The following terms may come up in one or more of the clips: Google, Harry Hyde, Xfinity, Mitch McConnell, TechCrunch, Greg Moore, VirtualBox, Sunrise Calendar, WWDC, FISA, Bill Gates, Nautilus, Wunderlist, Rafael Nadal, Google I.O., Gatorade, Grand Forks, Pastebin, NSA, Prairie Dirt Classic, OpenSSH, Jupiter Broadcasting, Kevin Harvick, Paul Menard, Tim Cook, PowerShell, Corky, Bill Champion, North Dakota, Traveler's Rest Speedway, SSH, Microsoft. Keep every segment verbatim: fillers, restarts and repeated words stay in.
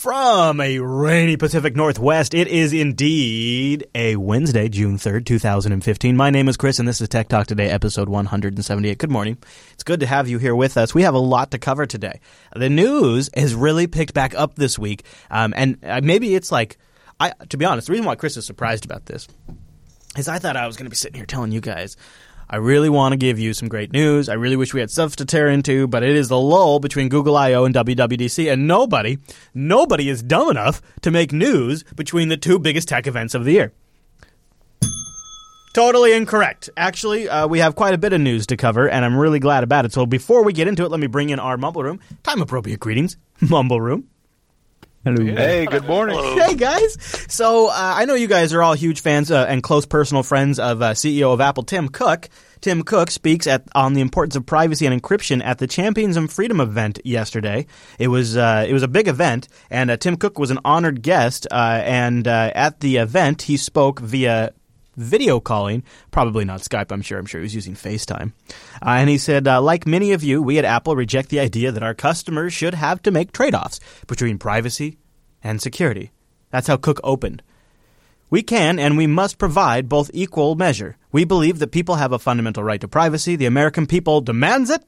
From a rainy Pacific Northwest, it is indeed a Wednesday, June third, two thousand fifteen. My name is Chris, and this is Tech Talk Today, episode one hundred seventy-eight. Good morning. It's good to have you here with us. We have a lot to cover today. The news has really picked back up this week, um, and uh, maybe it's like – I to be honest, the reason why Chris is surprised about this is I thought I was going to be sitting here telling you guys – I really want to give you some great news. I really wish we had stuff to tear into, but it is the lull between Google I O and W W D C, and nobody, nobody is dumb enough to make news between the two biggest tech events of the year. Totally incorrect. Actually, uh, we have quite a bit of news to cover, and I'm really glad about it. So before we get into it, let me bring in our Mumble Room. Time-appropriate greetings, Mumble Room. Hello. Hey, good morning. Hello. Hey, guys. So uh, I know you guys are all huge fans uh, and close personal friends of uh, C E O of Apple, Tim Cook. Tim Cook speaks at, on the importance of privacy and encryption at the Champions of Freedom event yesterday. It was uh, it was a big event, and uh, Tim Cook was an honored guest. Uh, and uh, at the event, he spoke via video calling, probably not Skype, I'm sure. I'm sure he was using FaceTime. Uh, and he said, uh, like many of you, we at Apple reject the idea that our customers should have to make trade-offs between privacy and security. That's how Cook opened. We can and we must provide both equal measure. We believe that people have a fundamental right to privacy. The American people demands it,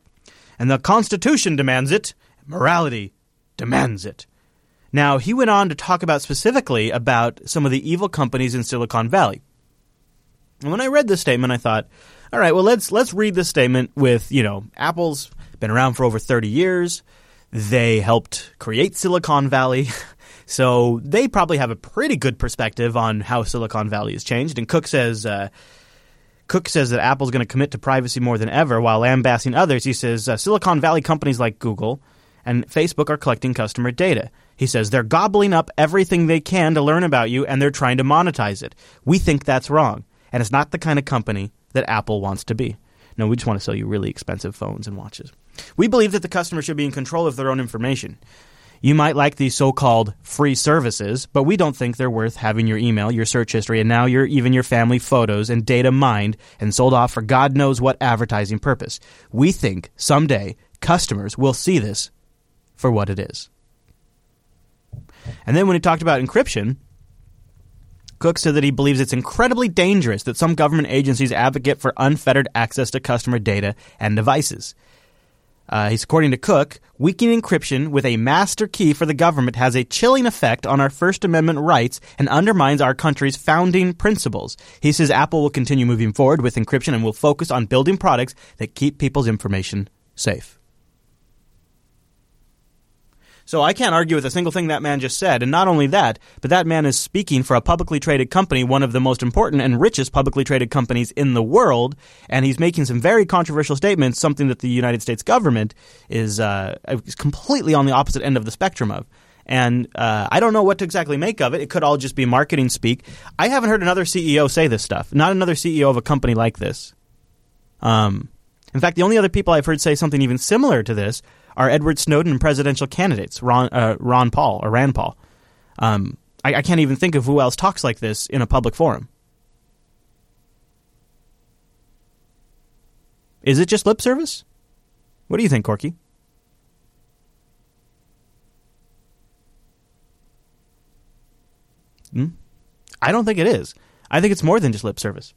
and the Constitution demands it. Morality demands it. Now, he went on to talk about specifically about some of the evil companies in Silicon Valley. And when I read this statement, I thought, all right, well, let's let's read this statement with, you know, Apple's been around for over thirty years. They helped create Silicon Valley. So they probably have a pretty good perspective on how Silicon Valley has changed. And Cook says uh, Cook says that Apple's going to commit to privacy more than ever while lambasting others. He says uh, Silicon Valley companies like Google and Facebook are collecting customer data. He says they're gobbling up everything they can to learn about you, and they're trying to monetize it. We think that's wrong. And it's not the kind of company that Apple wants to be. No, we just want to sell you really expensive phones and watches. We believe that the customer should be in control of their own information. You might like these so-called free services, but we don't think they're worth having your email, your search history, and now your even your family photos and data mined and sold off for God knows what advertising purpose. We think someday customers will see this for what it is. And then when he talked about encryption, Cook said that he believes it's incredibly dangerous that some government agencies advocate for unfettered access to customer data and devices. Uh, he's according to Cook, weakening encryption with a master key for the government has a chilling effect on our First Amendment rights and undermines our country's founding principles. He says Apple will continue moving forward with encryption and will focus on building products that keep people's information safe. So I can't argue with a single thing that man just said. And not only that, but that man is speaking for a publicly traded company, one of the most important and richest publicly traded companies in the world. And he's making some very controversial statements, something that the United States government is, uh, is completely on the opposite end of the spectrum of. And uh, I don't know what to exactly make of it. It could all just be marketing speak. I haven't heard another C E O say this stuff, not another C E O of a company like this. Um, in fact, the only other people I've heard say something even similar to this are Edward Snowden and presidential candidates, Ron, uh, Ron Paul or Rand Paul. Um, I, I can't even think of who else talks like this in a public forum. Is it just lip service? What do you think, Corky? Hmm? I don't think it is. I think it's more than just lip service.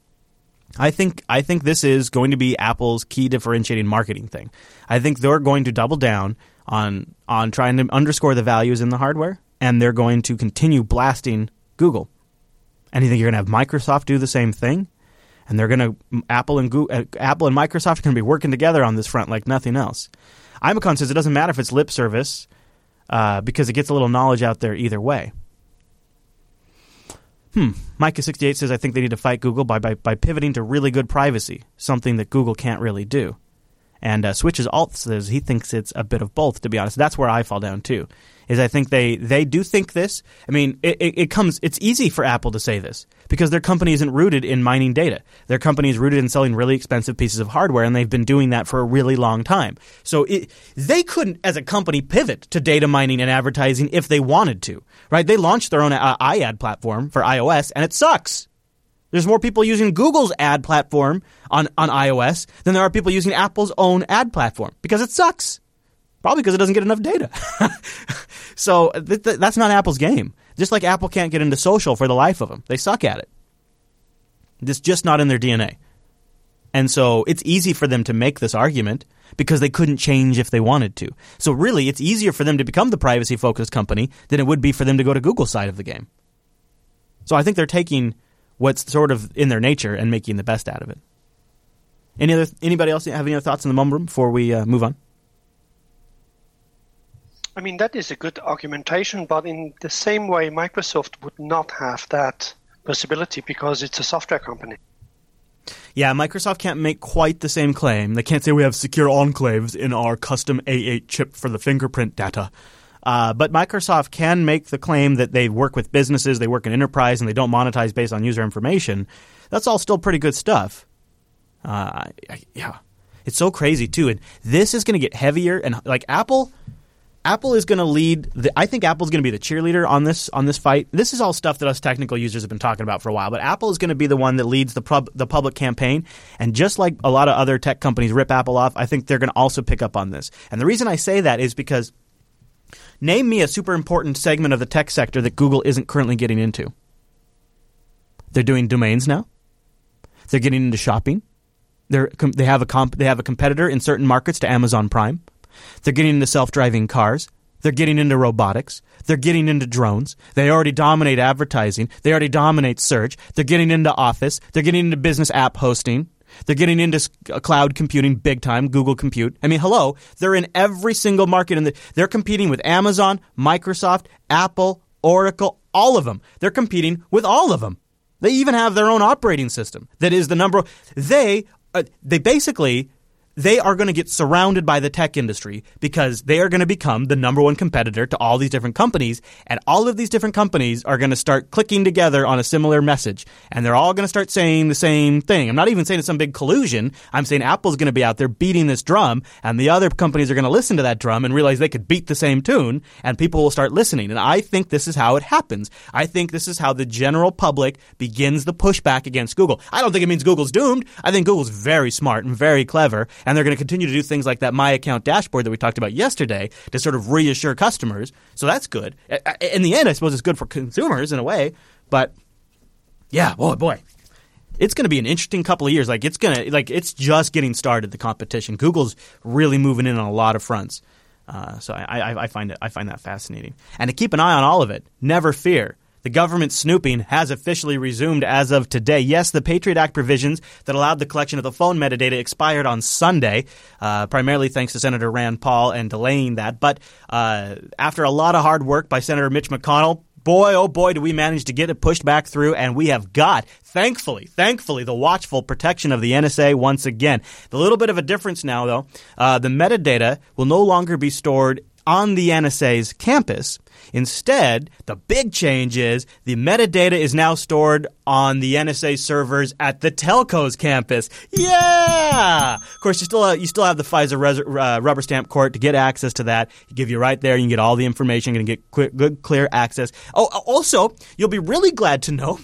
I think I think this is going to be Apple's key differentiating marketing thing. I think they're going to double down on on trying to underscore the values in the hardware, and they're going to continue blasting Google. And you think you're going to have Microsoft do the same thing? And they're going to Apple and Google, uh, Apple and Microsoft are going to be working together on this front like nothing else. Imacon says it doesn't matter if it's lip service uh, because it gets a little knowledge out there either way. Hmm. Micah sixty-eight says, I think they need to fight Google by, by by pivoting to really good privacy, something that Google can't really do. And uh, Switch's Alt says he thinks it's a bit of both, to be honest. That's where I fall down, too, is I think they, they do think this. I mean, it, it, it comes. It's easy for Apple to say this because their company isn't rooted in mining data. Their company is rooted in selling really expensive pieces of hardware, and they've been doing that for a really long time. So it, they couldn't, as a company, pivot to data mining and advertising if they wanted to. Right? They launched their own uh, iAd platform for iOS, and it sucks. There's more people using Google's ad platform on, on iOS than there are people using Apple's own ad platform because it sucks. Probably because it doesn't get enough data. So th- th- that's not Apple's game. Just like Apple can't get into social for the life of them. They suck at it. It's just not in their D N A. And so it's easy for them to make this argument because they couldn't change if they wanted to. So really, it's easier for them to become the privacy-focused company than it would be for them to go to Google's side of the game. So I think they're taking what's sort of in their nature and making the best out of it. Any other anybody else have any other thoughts in the mum room before we uh, move on? I mean, that is a good argumentation, but in the same way, Microsoft would not have that possibility because it's a software company. Yeah, Microsoft can't make quite the same claim. They can't say we have secure enclaves in our custom A eight chip for the fingerprint data. Uh, but Microsoft can make the claim that they work with businesses, they work in enterprise, and they don't monetize based on user information. That's all still pretty good stuff. Uh, I, yeah, it's so crazy, too. And this is going to get heavier. And like Apple... Apple is going to lead – I think Apple's going to be the cheerleader on this on this fight. This is all stuff that us technical users have been talking about for a while, but Apple is going to be the one that leads the pub, the public campaign. And just like a lot of other tech companies rip Apple off, I think they're going to also pick up on this. And the reason I say that is because name me a super important segment of the tech sector that Google isn't currently getting into. They're doing domains now. They're getting into shopping. They're, they have a comp, they have a competitor in certain markets to Amazon Prime. They're getting into self-driving cars. They're getting into robotics. They're getting into drones. They already dominate advertising. They already dominate search. They're getting into Office. They're getting into business app hosting. They're getting into cloud computing big time, Google Compute. I mean, hello, they're in every single market. And the, they're competing with Amazon, Microsoft, Apple, Oracle, all of them. They're competing with all of them. They even have their own operating system that is the number. They, uh, they basically... They are going to get surrounded by the tech industry because they are going to become the number one competitor to all these different companies, and all of these different companies are going to start clicking together on a similar message, and they're all going to start saying the same thing. I'm not even saying it's some big collusion. I'm saying Apple's going to be out there beating this drum, and the other companies are going to listen to that drum and realize they could beat the same tune, and people will start listening. And I think this is how it happens. I think this is how the general public begins the pushback against Google. I don't think it means Google's doomed. I think Google's very smart and very clever. And they're going to continue to do things like that My Account dashboard that we talked about yesterday to sort of reassure customers. So that's good. In the end, I suppose it's good for consumers in a way. But yeah, boy, boy, it's going to be an interesting couple of years. Like it's going to, like it's just getting started. The competition, Google's really moving in on a lot of fronts. Uh, so I, I, I find it, I find that fascinating. And to keep an eye on all of it, never fear. The government snooping has officially resumed as of today. Yes, the Patriot Act provisions that allowed the collection of the phone metadata expired on Sunday, uh, primarily thanks to Senator Rand Paul and delaying that. But uh, after a lot of hard work by Senator Mitch McConnell, boy, oh boy, do we manage to get it pushed back through, and we have got, thankfully, thankfully, the watchful protection of the N S A once again. The little bit of a difference now, though, uh, the metadata will no longer be stored on the N S A's campus. Instead, the big change is the metadata is now stored on the N S A servers at the telco's campus. Yeah! Of course, you still uh, you still have the FISA res- uh, rubber stamp court to get access to that. You give you right there. You can get all the information. You're going to get quick, good, clear access. Oh, also, you'll be really glad to know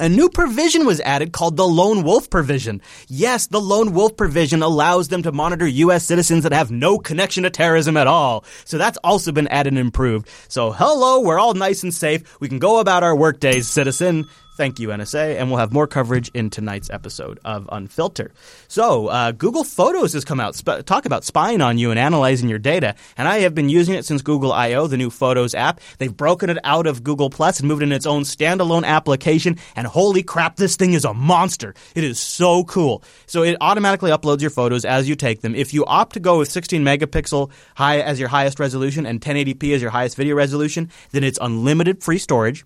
a new provision was added called the lone wolf provision. Yes, the lone wolf provision allows them to monitor U S citizens that have no connection to terrorism at all. So that's also been added and improved. So hello, we're all nice and safe. We can go about our workdays, citizen. Thank you, N S A, and we'll have more coverage in tonight's episode of Unfilter. So uh, Google Photos has come out. Sp- talk about spying on you and analyzing your data. And I have been using it since Google I O, the new Photos app. They've broken it out of Google Plus and moved it in its own standalone application. And holy crap, this thing is a monster. It is so cool. So it automatically uploads your photos as you take them. If you opt to go with sixteen megapixel high as your highest resolution and ten eighty p as your highest video resolution, then it's unlimited free storage.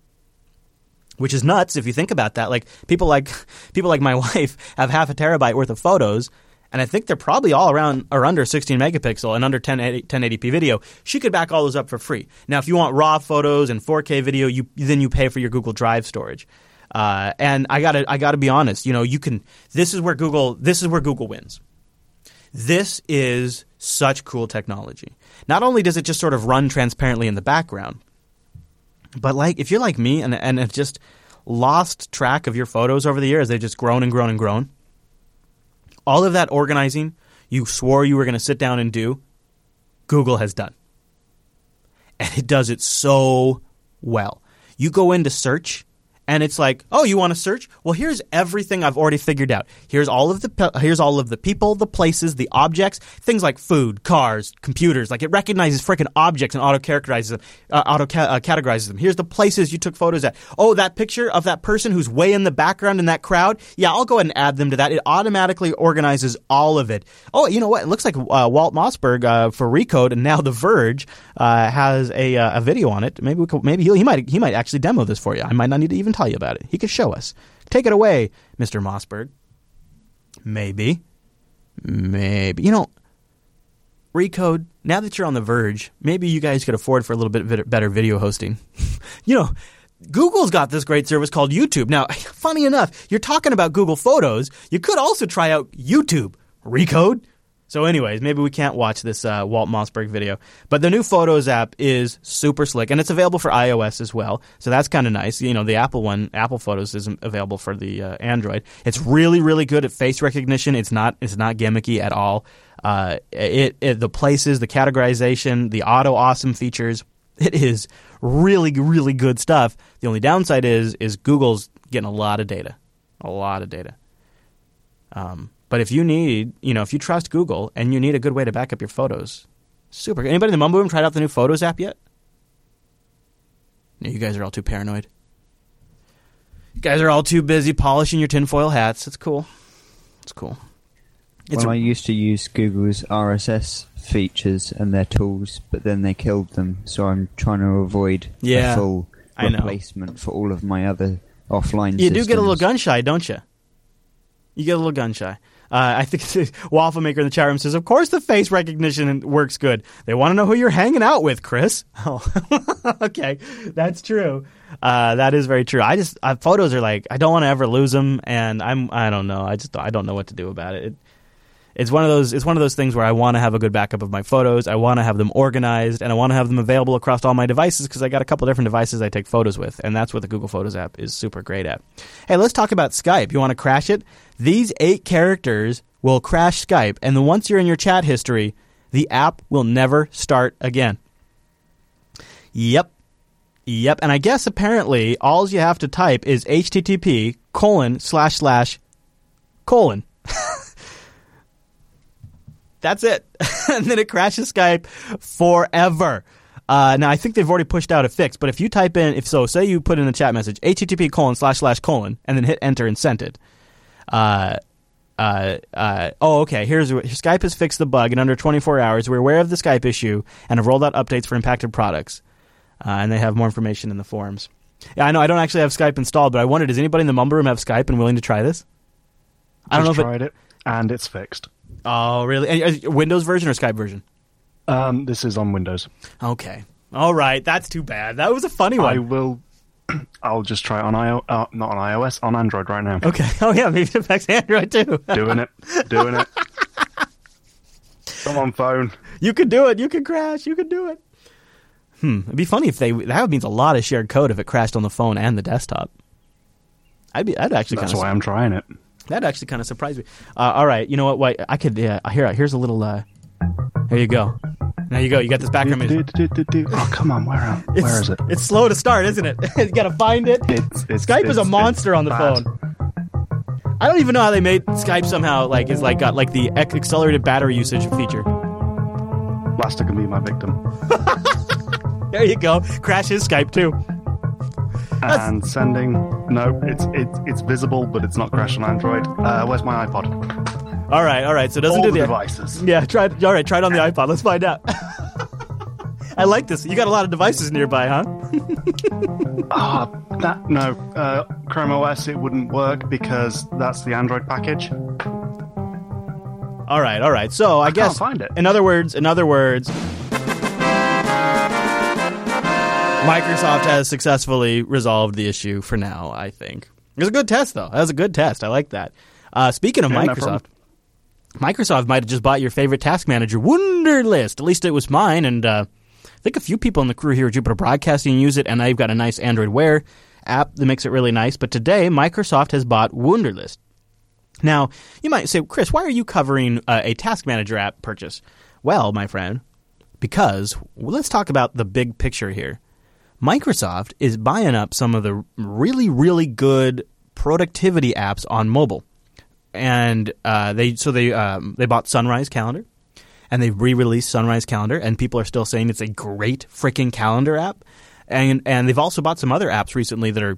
Which is nuts if you think about that. Like people like people like my wife have half a terabyte worth of photos, and I think they're probably all around or under sixteen megapixel and under ten eighty p video. She could back all those up for free. Now, if you want raw photos and four K video, you then you pay for your Google Drive storage. Uh, and I gotta I gotta be honest. You know, you can. This is where Google. This is where Google wins. This is such cool technology. Not only does it just sort of run transparently in the background. But like, if you're like me and and have just lost track of your photos over the years, they've just grown and grown and grown. All of that organizing you swore you were going to sit down and do, Google has done. and it does it so well. You go into search, and it's like, oh, you want to search? Well, here's everything I've already figured out. Here's all of the pe- here's all of the people, the places, the objects, things like food, cars, computers. Like, it recognizes freaking objects and auto characterizes them, uh, auto ca- uh, categorizes them. Here's the places you took photos at. Oh, that picture of that person who's way in the background in that crowd. Yeah, I'll go ahead and add them to that. It automatically organizes all of it. Oh, you know what? It looks like uh, Walt Mossberg uh, for Recode and now The Verge uh, has a uh, a video on it. Maybe we could, maybe he he might he might actually demo this for you. I might not need to even tell you about it. He could show us. Take it away, Mister Mossberg. Maybe. Maybe. You know, Recode, now that you're on The Verge, maybe you guys could afford for a little bit better video hosting. You know, Google's got this great service called YouTube. Now, funny enough, you're talking about Google Photos. You could also try out YouTube. Recode? So anyways, maybe we can't watch this uh, Walt Mossberg video. But the new Photos app is super slick, and it's available for iOS as well. So that's kind of nice. You know, the Apple one, Apple Photos, isn't available for the uh, Android. It's really, really good at face recognition. It's not it's not gimmicky at all. Uh, it, it the places, the categorization, the auto awesome features. It is really, really good stuff. The only downside is is Google's getting a lot of data, a lot of data. Um. But if you need, you know, if you trust Google and you need a good way to back up your photos, super. Anybody in the Mumbo Room tried out the new Photos app yet? No, you guys are all too paranoid. You guys are all too busy polishing your tinfoil hats. It's cool. It's cool. It's well, a- I used to use Google's R S S features and their tools, but then they killed them. So I'm trying to avoid yeah, a full replacement for all of my other offline you systems. You do get a little gun shy, don't you? You get a little gun shy. Uh, I think Waffle Maker in the chat room says, of course the face recognition works good. They want to know who you're hanging out with, Chris. Oh, okay. That's true. Uh, that is very true. I just uh, photos are like, I don't want to ever lose them, and I'm I don't know. I just I don't know what to do about it. it it's one of those it's one of those things where I want to have a good backup of my photos. I want to have them organized, and I want to have them available across all my devices because I got a couple different devices I take photos with, and that's what the Google Photos app is super great at. Hey, let's talk about Skype. You want to crash it? These eight characters will crash Skype, and then once you're in your chat history, the app will never start again. Yep. Yep. And I guess apparently all you have to type is H T T P colon slash slash colon. That's it. And then it crashes Skype forever. Uh, now, I think they've already pushed out a fix, but if you type in, if so, say you put in a chat message, H T T P colon slash slash colon, and then hit enter and send it. Uh, uh, uh, oh, okay. Here's Skype has fixed the bug in under twenty-four hours. We're aware of the Skype issue and have rolled out updates for impacted products. Uh, and they have more information in the forums. Yeah, I know. I don't actually have Skype installed, but I wondered, does anybody in the Mumble Room have Skype and willing to try this? I don't I've know. I've tried it, and it's fixed. Oh, really? Windows version or Skype version? Um, this is on Windows. Okay. All right. That's too bad. That was a funny one. I will. I'll just try it on I O S, uh, not on iOS, on Android right now. Okay. Oh, yeah, maybe it affects Android too. Doing it. Doing it. Come on, phone. You could do it. You could crash. You could do it. Hmm. It'd be funny if they, that means a lot of shared code if it crashed on the phone and the desktop. I'd be, I'd actually kind of. That's why I'm trying it. That actually kind of surprised me. Uh, all right. You know what? Wait, I could, yeah, here, here's a little, uh, here you go. There you go. You got this background music. Oh, come on. Where, am, where is it? It's slow to start, isn't it? You got to find it. It's, it's, Skype it's, is a monster on the bad. phone. I don't even know how they made Skype somehow like is like got like the accelerated battery usage feature. Blaster can be my victim. There you go. Crashes Skype too. And That's... sending. No, it's it's it's visible, but it's not crashed on Android. Uh, where's my iPod? All right, all right. So it doesn't all do the devices. Yeah, try it. All right, try it on the iPod. Let's find out. I like this. You got a lot of devices nearby, huh? Ah, oh, that no. Uh, Chrome O S, it wouldn't work because that's the Android package. All right, all right. So I, I guess. Can't find it. In other words, in other words, Microsoft has successfully resolved the issue for now. I think it was a good test, though. That was a good test. I like that. Uh, speaking of yeah, Microsoft. Microsoft might have just bought your favorite task manager, Wunderlist. At least it was mine, and uh, I think a few people in the crew here at Jupiter Broadcasting use it, and I've got a nice Android Wear app that makes it really nice. But today, Microsoft has bought Wunderlist. Now, you might say, Chris, why are you covering uh, a task manager app purchase? Well, my friend, because let's talk about the big picture here. Microsoft is buying up some of the really, really good productivity apps on mobile. And uh, they so they um, they bought Sunrise Calendar, and they've re-released Sunrise Calendar, and people are still saying it's a great freaking calendar app. And and they've also bought some other apps recently that are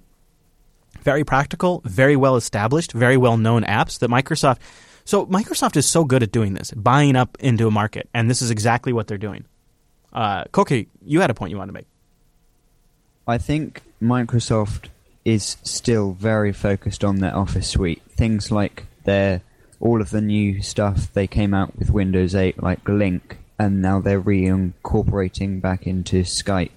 very practical, very well established, very well known apps that Microsoft. So Microsoft is so good at doing this, buying up into a market, and this is exactly what they're doing. Uh, Corky, you had a point you wanted to make. I think Microsoft is still very focused on their Office suite. Things like their all of the new stuff they came out with Windows eight, like Link, and now they're reincorporating back into Skype.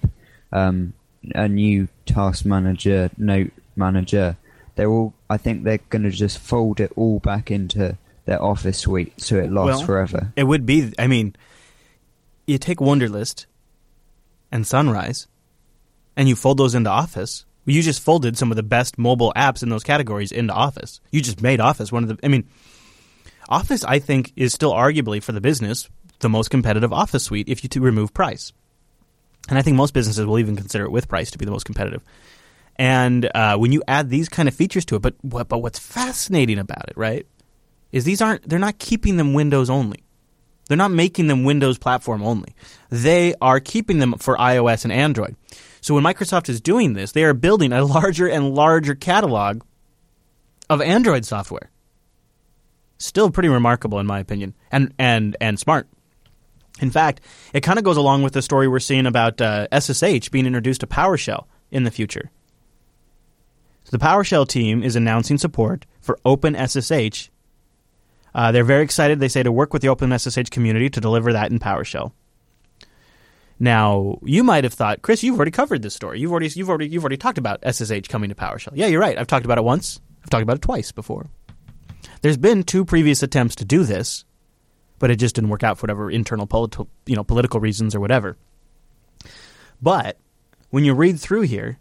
Um, a new task manager, note manager. They're all. I think they're going to just fold it all back into their Office suite so it lasts well, forever. It would be. I mean, you take Wunderlist and Sunrise, and you fold those into Office. You just folded some of the best mobile apps in those categories into Office. You just made Office one of the... I mean, Office, I think, is still arguably, for the business, the most competitive Office suite if you to remove price. And I think most businesses will even consider it with price to be the most competitive. And uh, when you add these kind of features to it, but what, but what's fascinating about it, right, is these aren't... They're not keeping them Windows only. They're not making them Windows platform only. They are keeping them for iOS and Android. So when Microsoft is doing this, they are building a larger and larger catalog of Android software. Still pretty remarkable in my opinion, and and, and smart. In fact, it kind of goes along with the story we're seeing about uh, S S H being introduced to PowerShell in the future. So the PowerShell team is announcing support for OpenSSH. Uh, they're very excited, they say, to work with the OpenSSH community to deliver that in PowerShell. Now, you might have thought, Chris, you've already covered this story. You've already you've already you've already talked about S S H coming to PowerShell. Yeah, you're right. I've talked about it once. I've talked about it twice before. There's been two previous attempts to do this, but it just didn't work out for whatever internal politi- you know, political reasons or whatever. But when you read through here,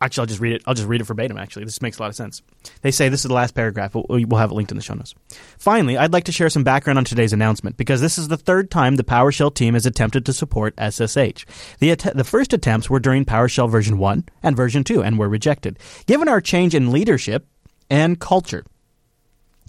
actually I'll just read it. I'll just read it verbatim actually. This makes a lot of sense. They say this is the last paragraph. We'll, we'll have it linked in the show notes. Finally, I'd like to share some background on today's announcement because this is the third time the PowerShell team has attempted to support S S H. The att- the first attempts were during PowerShell version one and version two and were rejected. Given our change in leadership and culture,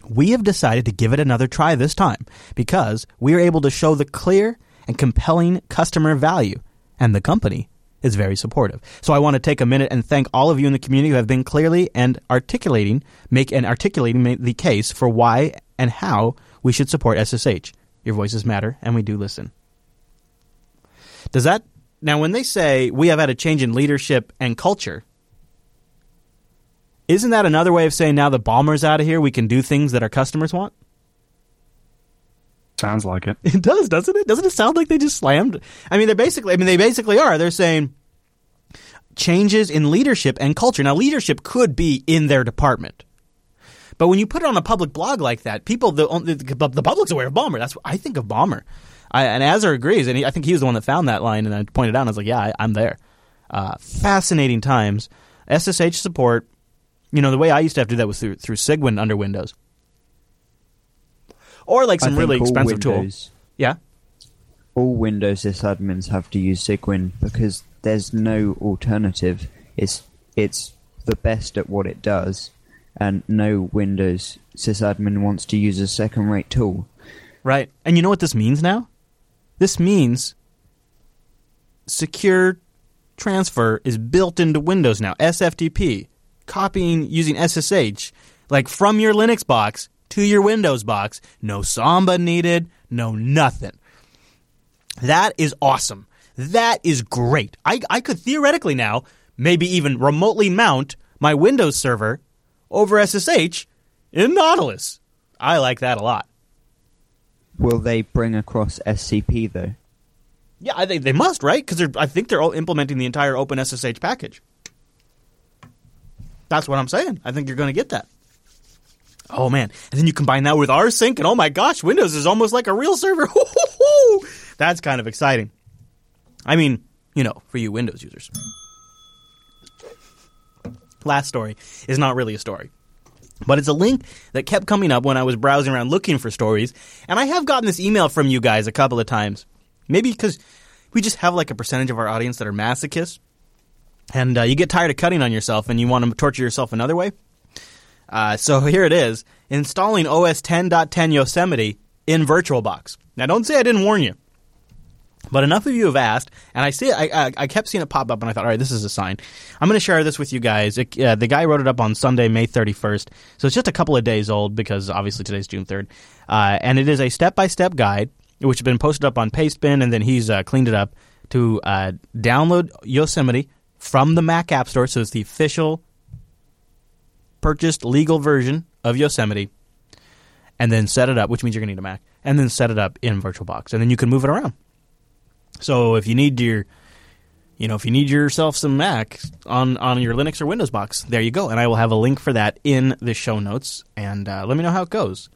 we have decided to give it another try this time because we are able to show the clear and compelling customer value and the company is very supportive. So I want to take a minute and thank all of you in the community who have been clearly and articulating make and articulating the case for why and how we should support S S H. Your voices matter, and we do listen. Does that now? When they say we have had a change in leadership and culture, isn't that another way of saying now the bomber's out of here? We can do things that our customers want. Sounds like it. It does, doesn't it? Doesn't it sound like they just slammed? I mean, they're basically. I mean, they basically are. They're saying changes in leadership and culture. Now, leadership could be in their department, but when you put it on a public blog like that, people the the, the public's aware of Ballmer. That's what I think of Ballmer, I, and Azar agrees. And he, I think he was the one that found that line, and I pointed out. And I was like, yeah, I, I'm there. Uh, fascinating times. S S H support. You know, the way I used to have to do that was through through Cygwin under Windows. Or like some really expensive tools. Yeah. All Windows sysadmins have to use Cygwin because there's no alternative. It's it's the best at what it does, and no Windows sysadmin wants to use a second-rate tool. Right. And you know what this means now? This means secure transfer is built into Windows now. S F T P, copying using S S H, like from your Linux box to your Windows box. No Samba needed, no nothing. That is awesome. That is great. I, I could theoretically now maybe even remotely mount my Windows server over S S H in Nautilus. I like that a lot. Will they bring across S C P, though? Yeah, I think they must, right? Because I think they're all implementing the entire OpenSSH package. That's what I'm saying. I think you're going to get that. Oh, man. And then you combine that with rsync, and oh, my gosh, Windows is almost like a real server. That's kind of exciting. I mean, you know, for you Windows users. Last story is not really a story. But it's a link that kept coming up when I was browsing around looking for stories. And I have gotten this email from you guys a couple of times. Maybe because we just have like a percentage of our audience that are masochists. And uh, you get tired of cutting on yourself and you want to torture yourself another way. Uh, so here it is. Installing O S ten point ten Yosemite in VirtualBox. Now, don't say I didn't warn you. But enough of you have asked, and I see. I, I I kept seeing it pop up, and I thought, all right, this is a sign. I'm going to share this with you guys. It, uh, the guy wrote it up on Sunday, May thirty-first, so it's just a couple of days old because obviously today's June third. Uh, and it is a step-by-step guide, which has been posted up on Pastebin, and then he's uh, cleaned it up to uh, download Yosemite from the Mac App Store, so it's the official purchased legal version of Yosemite, and then set it up, which means you're going to need a Mac, and then set it up in VirtualBox, and then you can move it around. So if you need your, you know, if you need yourself some Mac on, on your Linux or Windows box, there you go. And I will have a link for that in the show notes. And uh, let me know how it goes.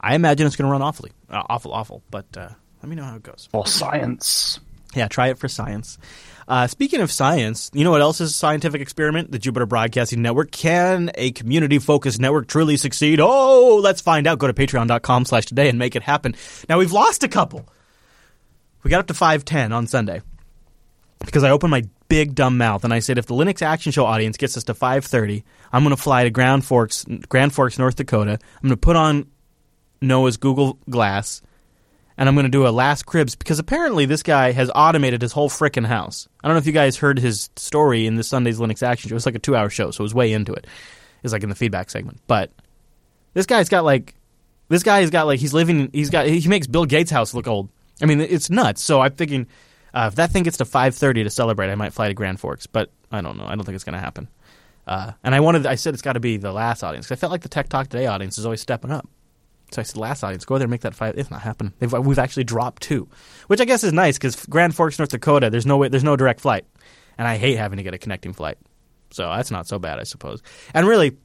I imagine it's going to run awfully, uh, awful, awful. But uh, let me know how it goes. For science. Yeah, try it for science. Uh, speaking of science, you know what else is a scientific experiment? The Jupiter Broadcasting Network. Can a community-focused network truly succeed? Oh, let's find out. Go to patreon.com slash today and make it happen. Now, we've lost a couple. We got up to five ten on Sunday because I opened my big dumb mouth and I said, if the Linux Action Show audience gets us to five thirty, I'm going to fly to Grand Forks, Grand Forks, North Dakota. I'm going to put on Noah's Google Glass and I'm going to do a last cribs because apparently this guy has automated his whole frickin' house. I don't know if you guys heard his story in this Sunday's Linux Action Show. It was like a two-hour show, so it was way into it. It was like in the feedback segment. But this guy's got like – this guy's got like – he's living – he's got – he makes Bill Gates' house look old. I mean, it's nuts. So I'm thinking uh, if that thing gets to five thirty to celebrate, I might fly to Grand Forks. But I don't know. I don't think it's going to happen. Uh, and I wanted, I said it's got to be the last audience. Cause I felt like the Tech Talk Today audience is always stepping up. So I said, last audience, go there and make that five. It's not happening. They've, we've actually dropped two, which I guess is nice because Grand Forks, North Dakota, there's no way, there's no direct flight. And I hate having to get a connecting flight. So that's not so bad, I suppose. And really,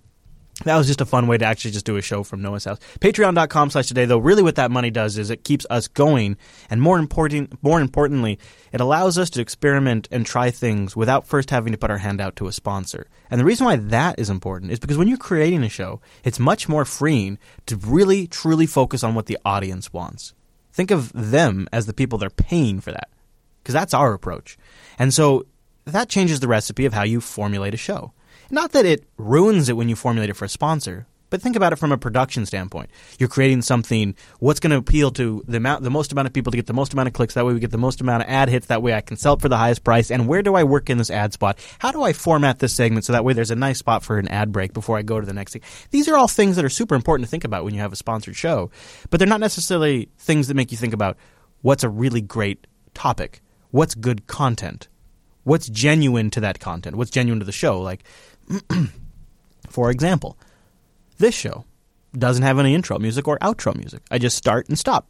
that was just a fun way to actually just do a show from Noah's house. Patreon.com slash today, though, really what that money does is it keeps us going. And more important, more importantly, it allows us to experiment and try things without first having to put our hand out to a sponsor. And the reason why that is important is because when you're creating a show, it's much more freeing to really, truly focus on what the audience wants. Think of them as the people they're paying for that, because that's our approach. And so that changes the recipe of how you formulate a show. Not that it ruins it when you formulate it for a sponsor, but think about it from a production standpoint. You're creating something. What's going to appeal to the amount, the most amount of people to get the most amount of clicks? That way we get the most amount of ad hits. That way I can sell it for the highest price. And where do I work in this ad spot? How do I format this segment so that way there's a nice spot for an ad break before I go to the next thing? These are all things that are super important to think about when you have a sponsored show, but they're not necessarily things that make you think about what's a really great topic, what's good content. What's genuine to that content? What's genuine to the show? Like, for example, this show doesn't have any intro music or outro music. I just start and stop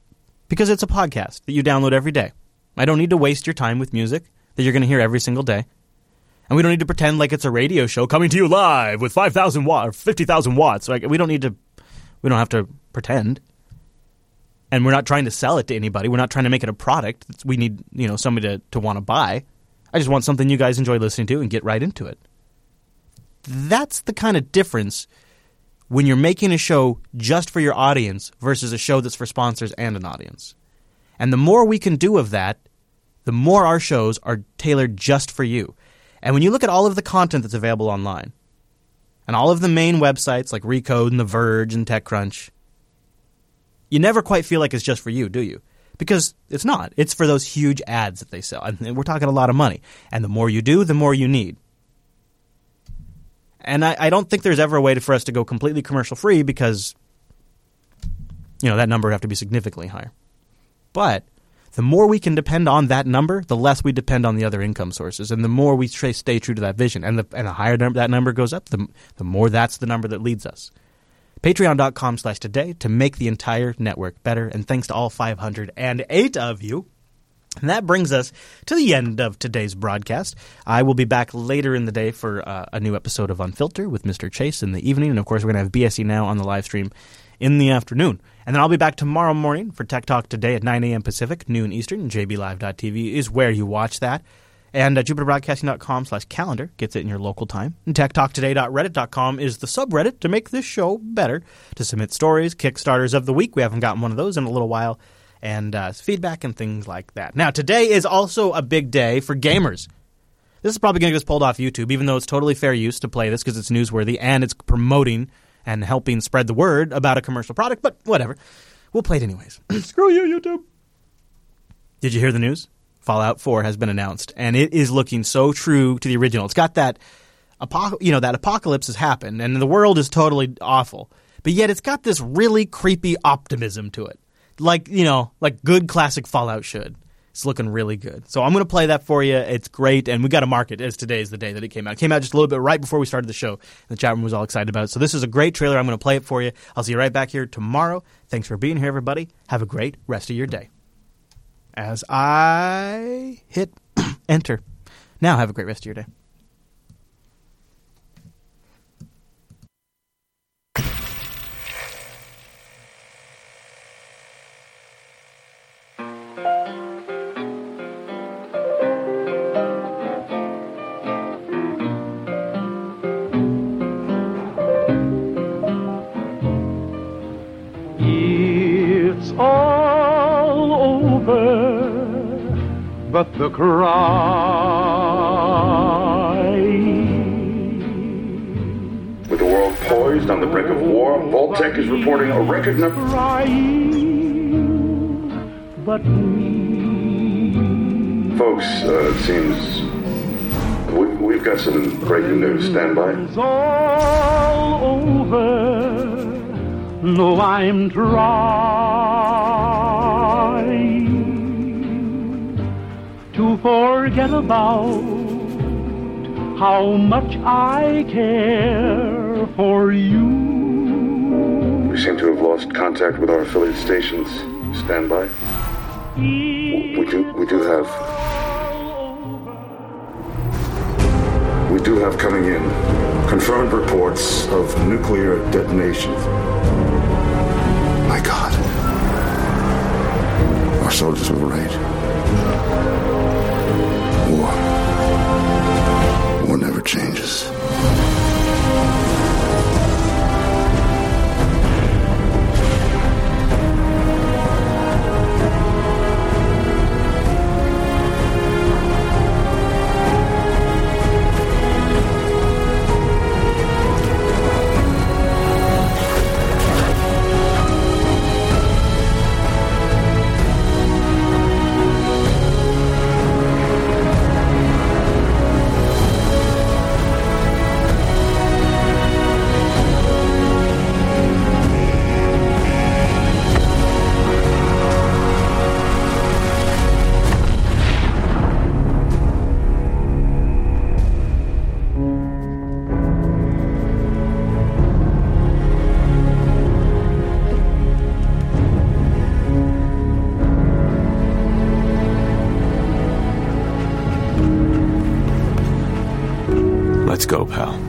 because it's a podcast that you download every day. I don't need to waste your time with music that you're going to hear every single day. And we don't need to pretend like it's a radio show coming to you live with five thousand watts or fifty thousand watts. Like, we don't need to – we don't have to pretend. And we're not trying to sell it to anybody. We're not trying to make it a product. We need, you know, somebody to, to want to buy. I just want something you guys enjoy listening to and get right into it. That's the kind of difference when you're making a show just for your audience versus a show that's for sponsors and an audience. And the more we can do of that, the more our shows are tailored just for you. And when you look at all of the content that's available online and all of the main websites like Recode and The Verge and TechCrunch, you never quite feel like it's just for you, do you? Because it's not. It's for those huge ads that they sell. And we're talking a lot of money. And the more you do, the more you need. And I, I don't think there's ever a way to, for us to go completely commercial-free because, you know, that number would have to be significantly higher. But the more we can depend on that number, the less we depend on the other income sources. And the more we tra- stay true to that vision. And the, and the higher number, that number goes up, the, the more that's the number that leads us. Patreon.com slash today to make the entire network better. And thanks to all five hundred eight of you. And that brings us to the end of today's broadcast. I will be back later in the day for uh, a new episode of Unfiltered with Mister Chase in the evening. And, of course, we're going to have B S E Now on the live stream in the afternoon. And then I'll be back tomorrow morning for Tech Talk Today at nine a.m. Pacific, noon Eastern. J B Live dot t v is where you watch that. And uh, jupiterbroadcasting.com slash calendar gets it in your local time. And tech talk today dot reddit dot com is the subreddit to make this show better, to submit stories, Kickstarters of the week. We haven't gotten one of those in a little while. And uh, feedback and things like that. Now, today is also a big day for gamers. This is probably going to get us pulled off YouTube, even though it's totally fair use to play this because it's newsworthy and it's promoting and helping spread the word about a commercial product. But whatever. We'll play it anyways. Screw you, YouTube. Did you hear the news? Fallout four has been announced, and it is looking so true to the original. It's got that apo- you know, that apocalypse has happened, and the world is totally awful. But yet it's got this really creepy optimism to it. Like, you know, like good classic Fallout should. It's looking really good. So I'm going to play that for you. It's great, and we got to mark it as today's the day that it came out. It came out just a little bit right before we started the show. The chat room was all excited about it. So this is a great trailer. I'm going to play it for you. I'll see you right back here tomorrow. Thanks for being here, everybody. Have a great rest of your day. As I hit enter. Now have a great rest of your day. But the cry. With the world poised on the brink of war, Vault Tech is reporting a record number. Crying, but me. Folks, uh, it seems we, we've got some great news. Stand by. It's all over. No, I'm trying to forget about how much I care for you. We seem to have lost contact with our affiliate stations. Stand by. We do, we do have... We do have coming in confirmed reports of nuclear detonations. My God. Our soldiers were right. War. War never changes. Go, pal.